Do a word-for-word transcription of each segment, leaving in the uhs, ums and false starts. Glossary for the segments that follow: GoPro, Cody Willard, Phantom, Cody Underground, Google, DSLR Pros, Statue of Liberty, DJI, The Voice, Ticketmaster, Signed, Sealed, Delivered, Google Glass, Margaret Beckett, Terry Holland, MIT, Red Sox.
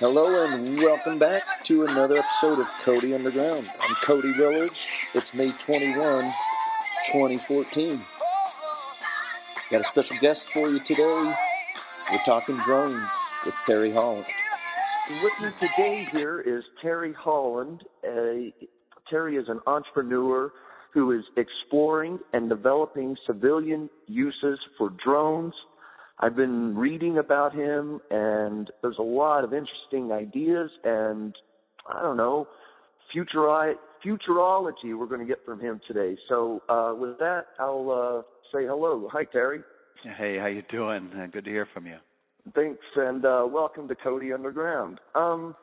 Hello and welcome back to another episode of Cody Underground. I'm Cody Willard. It's May twenty-first, twenty fourteen. Got a special guest for you today. We're talking drones with Terry Holland. With me today here is Terry Holland. Uh, Terry is an entrepreneur who is exploring and developing civilian uses for drones. I've been reading about him, and there's a lot of interesting ideas and, I don't know, futuri- futurology we're going to get from him today. So uh, with that, I'll uh, say hello. Hi, Terry. Hey, how you doing? Uh, good to hear from you. Thanks, and uh, welcome to Cody Underground. Um,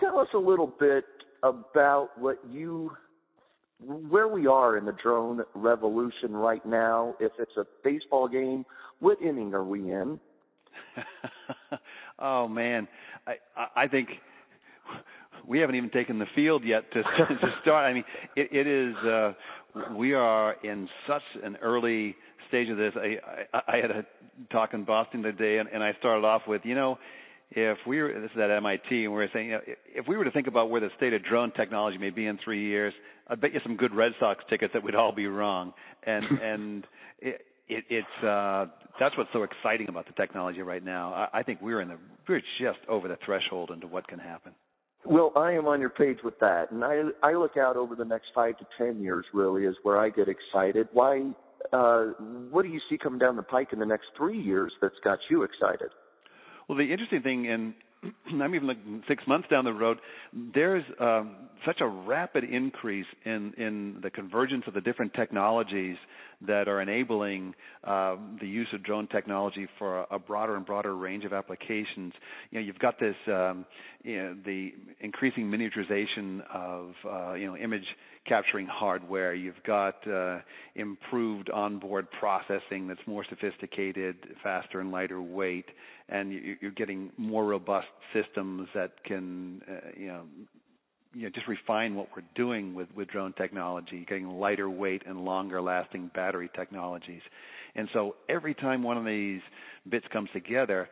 tell us a little bit about what you... where we are in the drone revolution right now. If it's a baseball game, what inning are we in? oh, man. I, I think we haven't even taken the field yet to, to start. I mean, it, it is uh, – we are in such an early stage of this. I, I, I had a talk in Boston today, and, and I started off with, you know, if we were – this is at M I T, and we were saying, you know, if we were to think about where the state of drone technology may be in three years – I bet you some good Red Sox tickets that we'd all be wrong, and and it, it, it's uh, that's what's so exciting about the technology right now. I, I think we're in the we're just over the threshold into what can happen. Well, I am on your page with that, and I I look out over the next five to ten years really is where I get excited. Why? Uh, what do you see coming down the pike in the next three years that's got you excited? Well, the interesting thing in I'm even like six months down the road, there's um, such a rapid increase in, in the convergence of the different technologies that are enabling uh, the use of drone technology for a, a broader and broader range of applications. You know, you've got this, um, you know, the increasing miniaturization of, uh, you know, image capturing hardware. You've got uh, improved onboard processing that's more sophisticated, faster and lighter weight, and you, you're getting more robust systems that can, uh, you know, you know, just refine what we're doing with, with drone technology, getting lighter weight and longer-lasting battery technologies. And so every time one of these bits comes together,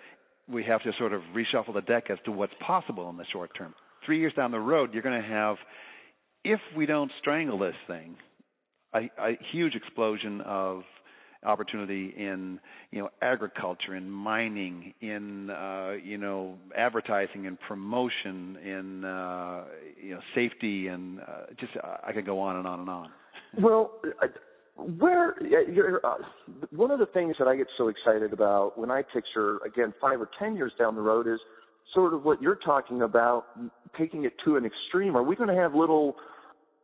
we have to sort of reshuffle the deck as to what's possible in the short term. Three years down the road, you're going to have, if we don't strangle this thing, a, a huge explosion of opportunity in, you know, agriculture, in mining, in, uh, you know, advertising and promotion, in, uh, you know, safety, and uh, just I could go on and on and on. Well, where you're, uh, one of the things that I get so excited about when I picture, again, five or ten years down the road is sort of what you're talking about, taking it to an extreme. Are we going to have little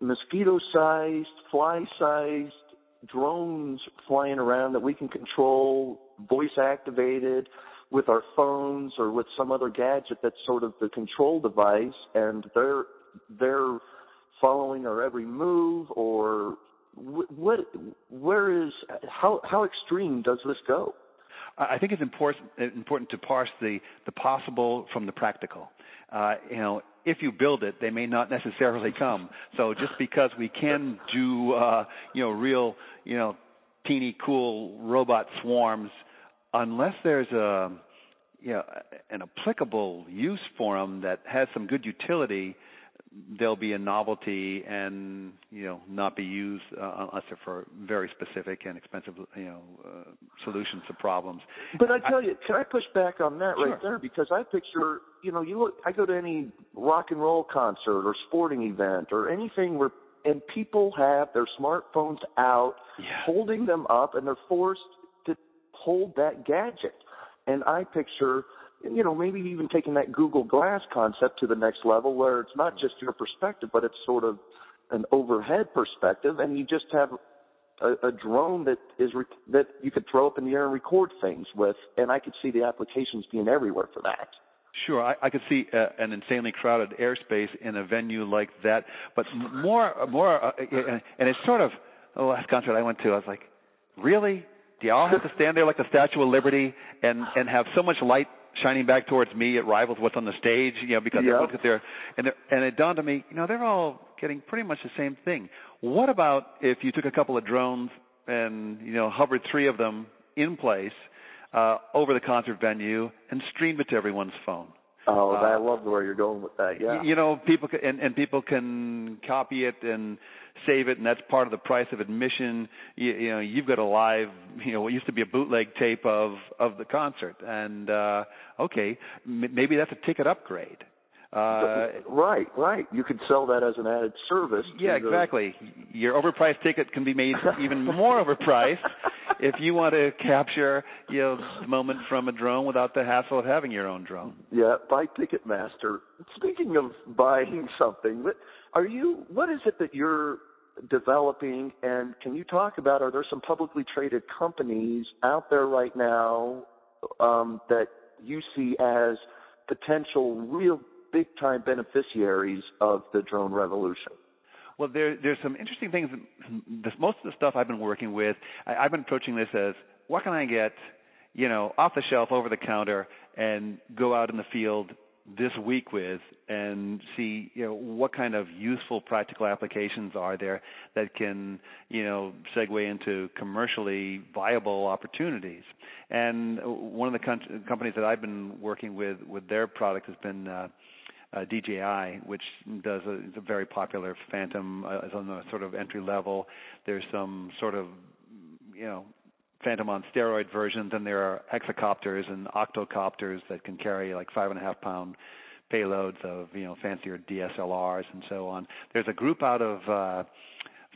mosquito-sized, fly-sized drones flying around that we can control, voice activated, with our phones or with some other gadget that's sort of the control device, and they're they're following our every move? Or what? Where is how how extreme does this go? I think it's important important to parse the the possible from the practical. Uh, you know, if you build it, they may not necessarily come. So just because we can do, uh, you know, real, you know, teeny cool robot swarms, unless there's a, you know, an applicable use for them that has some good utility, they'll be a novelty and, you know, not be used uh, unless they're for very specific and expensive, you know, uh, solutions to problems. But I tell I, you, can I push back on that sure. right there? Because I picture, you know, you look, I go to any rock and roll concert or sporting event or anything where, and people have their smartphones out, yeah. holding them up, and they're forced to hold that gadget. And I picture, you know, maybe even taking that Google Glass concept to the next level, where it's not just your perspective, but it's sort of an overhead perspective, and you just have a, a drone that is re- that you could throw up in the air and record things with, and I could see the applications being everywhere for that. Sure, I, I could see uh, an insanely crowded airspace in a venue like that, but more, more, uh, and it's sort of the last concert I went to, I was like, really? Do y'all have to stand there like the Statue of Liberty and and have so much light shining back towards me? It rivals what's on the stage, you know, because yeah. they look at their and and it dawned on me, you know, they're all getting pretty much the same thing. What about if you took a couple of drones and, you know, hovered three of them in place uh, over the concert venue and streamed it to everyone's phone? Oh, uh, I love where you're going with that. Yeah. You know, people can, and, and people can copy it and save it, and that's part of the price of admission. You, you know, you've got a live, you know, what used to be a bootleg tape of of the concert, and uh, okay, m- maybe that's a ticket upgrade. Uh, right, right. You could sell that as an added service. Yeah, exactly. The... Your overpriced ticket can be made even more overpriced if you want to capture, you know, the moment from a drone without the hassle of having your own drone. Yeah, by Ticketmaster. Speaking of buying something, what are you? What is it that you're developing? And can you talk about? Are there some publicly traded companies out there right now um, that you see as potential real big-time beneficiaries of the drone revolution? Well, there, there's some interesting things. This, most of the stuff I've been working with, I, I've been approaching this as, what can I get, you know, off the shelf, over the counter, and go out in the field this week with and see, you know, what kind of useful practical applications are there that can, you know, segue into commercially viable opportunities. And one of the com- companies that I've been working with with their product has been uh, Uh, D J I, which does a, is a very popular Phantom, uh, is on the sort of entry level. There's some sort of, you know, Phantom on steroid versions, and there are hexacopters and octocopters that can carry like five and a half pound payloads of, you know, fancier D S L Rs and so on. There's a group out of uh,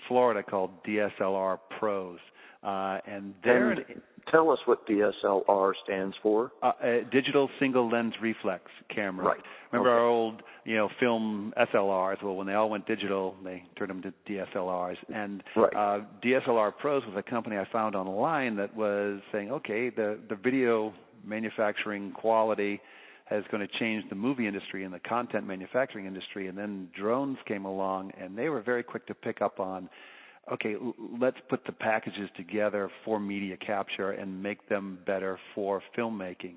Florida called D S L R Pros, uh, and they're and tell us what D S L R stands for. Uh, a digital single lens reflex camera. Right. Remember okay. our old, you know, film S L Rs? Well, when they all went digital, they turned them to D S L Rs. And right. uh, D S L R Pros was a company I found online that was saying, okay, the, the video manufacturing quality is going to change the movie industry and the content manufacturing industry. And then drones came along, and they were very quick to pick up on, okay, let's put the packages together for media capture and make them better for filmmaking.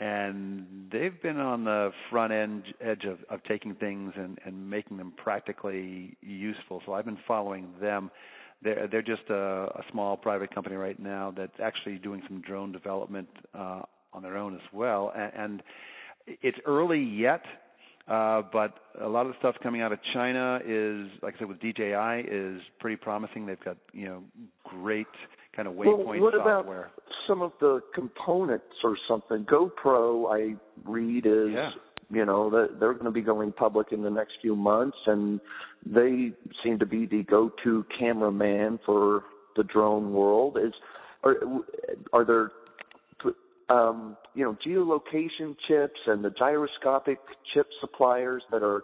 And they've been on the front end edge of, of taking things and, and making them practically useful. So I've been following them. They're, they're just a, a small private company right now that's actually doing some drone development uh, on their own as well. And, and it's early yet. Uh, but a lot of the stuff coming out of China is, like I said, with D J I is pretty promising. They've got, you know, great kind of waypoint software. Well, what software. About some of the components or something? GoPro, I read, is, yeah. you know, they're going to be going public in the next few months, and they seem to be the go-to cameraman for the drone world. Is Are, are there... Um, you know, geolocation chips and the gyroscopic chip suppliers that are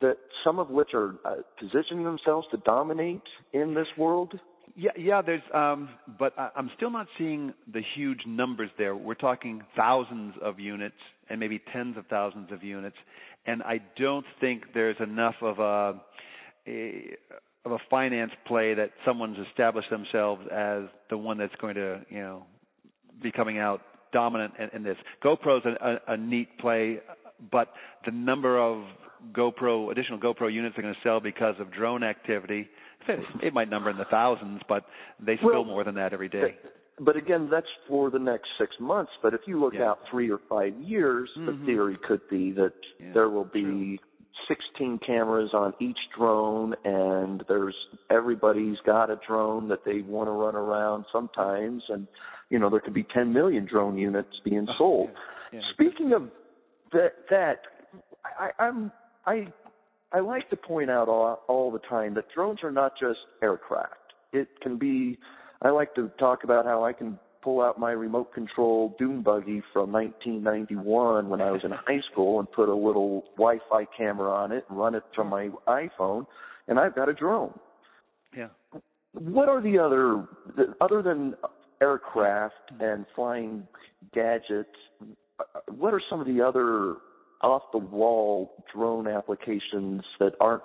that some of which are uh, positioning themselves to dominate in this world? Yeah, yeah. There's, um, but I'm still not seeing the huge numbers there. We're talking thousands of units and maybe tens of thousands of units, and I don't think there's enough of a, a of a finance play that someone's established themselves as the one that's going to, you know, be coming out dominant in, in this. GoPro's a, a, a neat play, but the number of GoPro, additional GoPro units are going to sell because of drone activity, it might number in the thousands, but they sell well, more than that every day. But again, that's for the next six months. But if you look yeah. out three or five years, mm-hmm. the theory could be that yeah, there will be true. sixteen cameras on each drone, and there's everybody's got a drone that they want to run around sometimes, and you know there could be ten million drone units being sold. Oh, yeah, yeah. Speaking of that, that I, I'm I I like to point out all, all the time that drones are not just aircraft. It can be. I like to talk about how I can pull out my remote control dune buggy from nineteen ninety-one when I was in high school and put a little Wi-Fi camera on it and run it from my iPhone, and I've got a drone. Yeah. What are the other, other than aircraft and flying gadgets, what are some of the other off-the-wall drone applications that aren't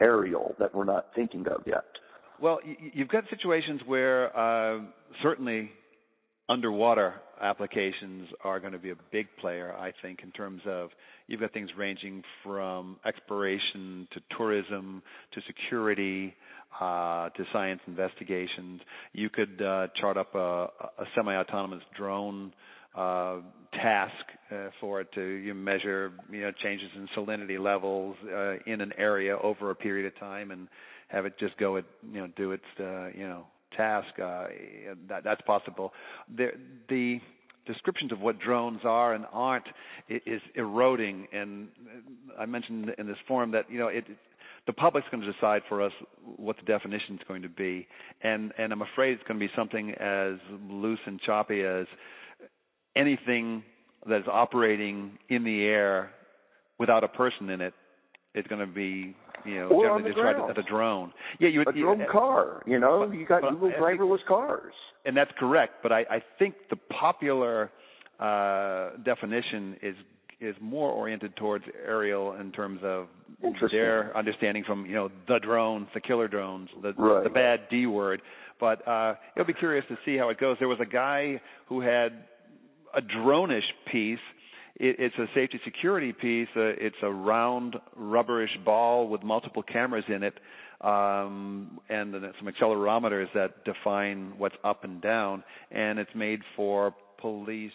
aerial that we're not thinking of yet? Well, you've got situations where uh, certainly – underwater applications are going to be a big player, I think, in terms of you've got things ranging from exploration to tourism to security uh, to science investigations. You could uh, chart up a, a semi-autonomous drone uh, task uh, for it to you measure, you know, changes in salinity levels uh, in an area over a period of time and have it just go at, you know, do its, uh, you know, task. Uh, that, that's possible. The, the descriptions of what drones are and aren't is eroding. And I mentioned in this forum that, you know, it, the public's going to decide for us what the definition is going to be. And, and I'm afraid it's going to be something as loose and choppy as anything that's operating in the air without a person in it is going to be, you know, well, generally described as a drone. Yeah, you would, a drone you, car. You know, but, you got but, Google driverless cars. And that's correct. But I, I think the popular uh, definition is is more oriented towards aerial in terms of their understanding from, you know, the drones, the killer drones, the, right. the bad D word. But uh, it'll be curious to see how it goes. There was a guy who had a drone-ish piece. It, it's a safety security piece. Uh, it's a round rubberish ball with multiple cameras in it, um, and then some accelerometers that define what's up and down. And it's made for police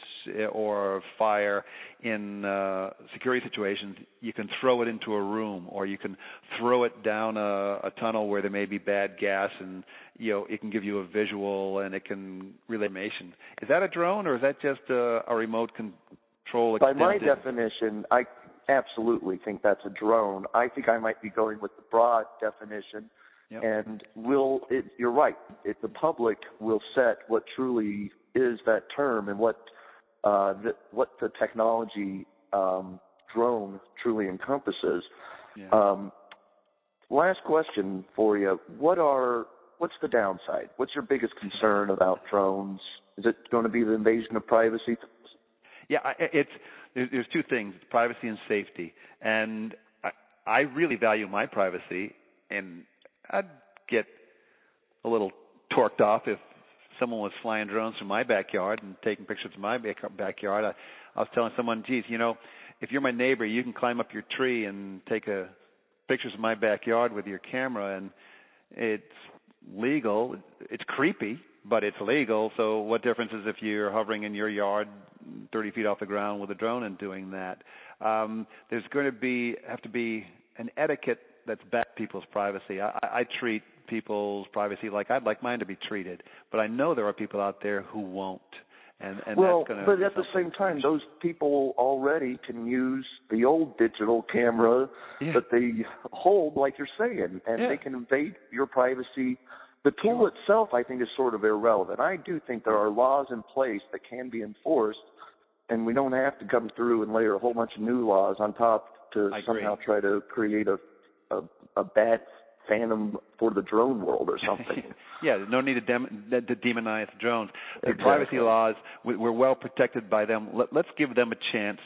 or fire in uh, security situations. You can throw it into a room, or you can throw it down a, a tunnel where there may be bad gas, and you know it can give you a visual and it can relay information. Is that a drone, or is that just a, a remote control? Extended? By my definition, I absolutely think that's a drone. I think I might be going with the broad definition. Yep. And will it, you're right. It, the public will set what truly is that term and what uh, the, what the technology um, drone truly encompasses. Yeah. Um, last question for you: What are what's the downside? What's your biggest concern about drones? Is it going to be the invasion of privacy? Yeah, it's there's two things: privacy and safety. And I, I really value my privacy, and I'd get a little torqued off if someone was flying drones from my backyard and taking pictures of my backyard. I, I was telling someone, geez, you know, if you're my neighbor, you can climb up your tree and take a, pictures of my backyard with your camera, and it's legal. It's creepy, but it's legal. So what difference is if you're hovering in your yard thirty feet off the ground with a drone and doing that? Um, there's going to be have to be an etiquette that's bad people's privacy. I, I treat people's privacy like I'd like mine to be treated, but I know there are people out there who won't. And, and well, that's but at the same time, those people already can use the old digital camera yeah. that they hold, like you're saying, and yeah. they can invade your privacy. The tool itself, I think, is sort of irrelevant. I do think there are laws in place that can be enforced, and we don't have to come through and layer a whole bunch of new laws on top to I somehow agree. try to create a A, a bad Phantom for the drone world or something. Yeah, no need to, dem to demonize drones. The exactly. privacy laws, we're well protected by them. Let's give them a chance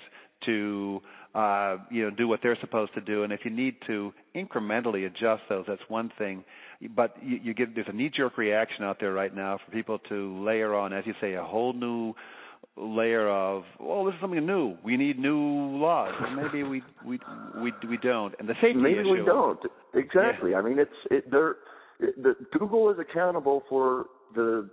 to uh, you know, do what they're supposed to do. And if you need to incrementally adjust those, that's one thing. But you, you get, there's a knee-jerk reaction out there right now for people to layer on, as you say, a whole new layer of, oh, this is something new. We need new laws. And maybe we we we we don't. And the safety maybe issue. Maybe we don't. Exactly. Yeah. I mean, it's it, they're it, the Google is accountable for the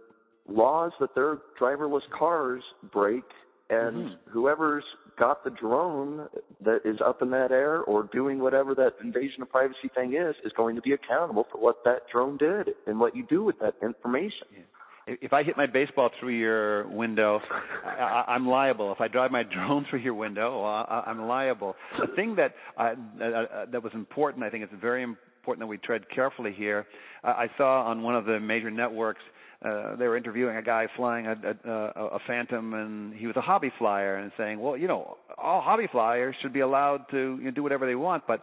laws that their driverless cars break, and mm-hmm. whoever's got the drone that is up in that air or doing whatever that invasion of privacy thing is is going to be accountable for what that drone did and what you do with that information. Yeah. If I hit my baseball through your window, I, I'm liable. If I drive my drone through your window, I, I'm liable. The thing that I, uh, that was important, I think it's very important that we tread carefully here. Uh, I saw on one of the major networks, uh, they were interviewing a guy flying a, a, a Phantom, and he was a hobby flyer, and saying, well, you know, all hobby flyers should be allowed to, you know, do whatever they want, but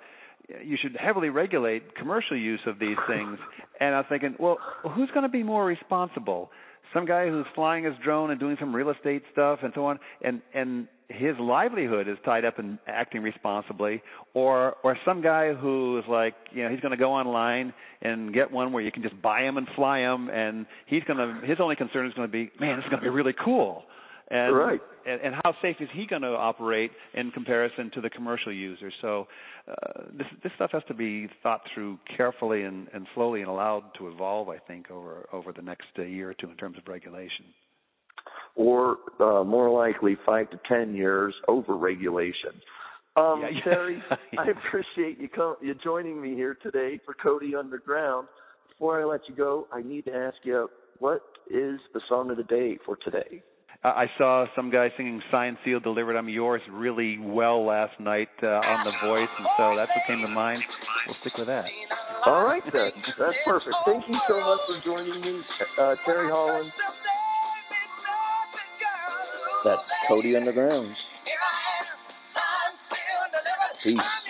you should heavily regulate commercial use of these things. And I was thinking, well, who's going to be more responsible? Some guy who's flying his drone and doing some real estate stuff and so on, and, and his livelihood is tied up in acting responsibly, or, or some guy who's like, you know, he's going to go online and get one where you can just buy him and fly him, and he's going to, his only concern is going to be, man, this is going to be really cool. And, right. and, and how safe is he going to operate in comparison to the commercial user? So uh, this, this stuff has to be thought through carefully and, and slowly and allowed to evolve, I think, over, over the next uh, year or two in terms of regulation. or uh, more likely five to ten years over regulation. Um, yeah, yeah. Terry, I appreciate you, co- you joining me here today for Cody Underground. Before I let you go, I need to ask you, what is the song of the day for today? I saw some guy singing Signed, Sealed, Delivered, I'm Yours really well last night uh, on The Voice, and so that's what came to mind. We'll stick with that. All right, then. That's perfect. Thank you so much for joining me, uh, Terry Holland. That's Cody Underground. Peace.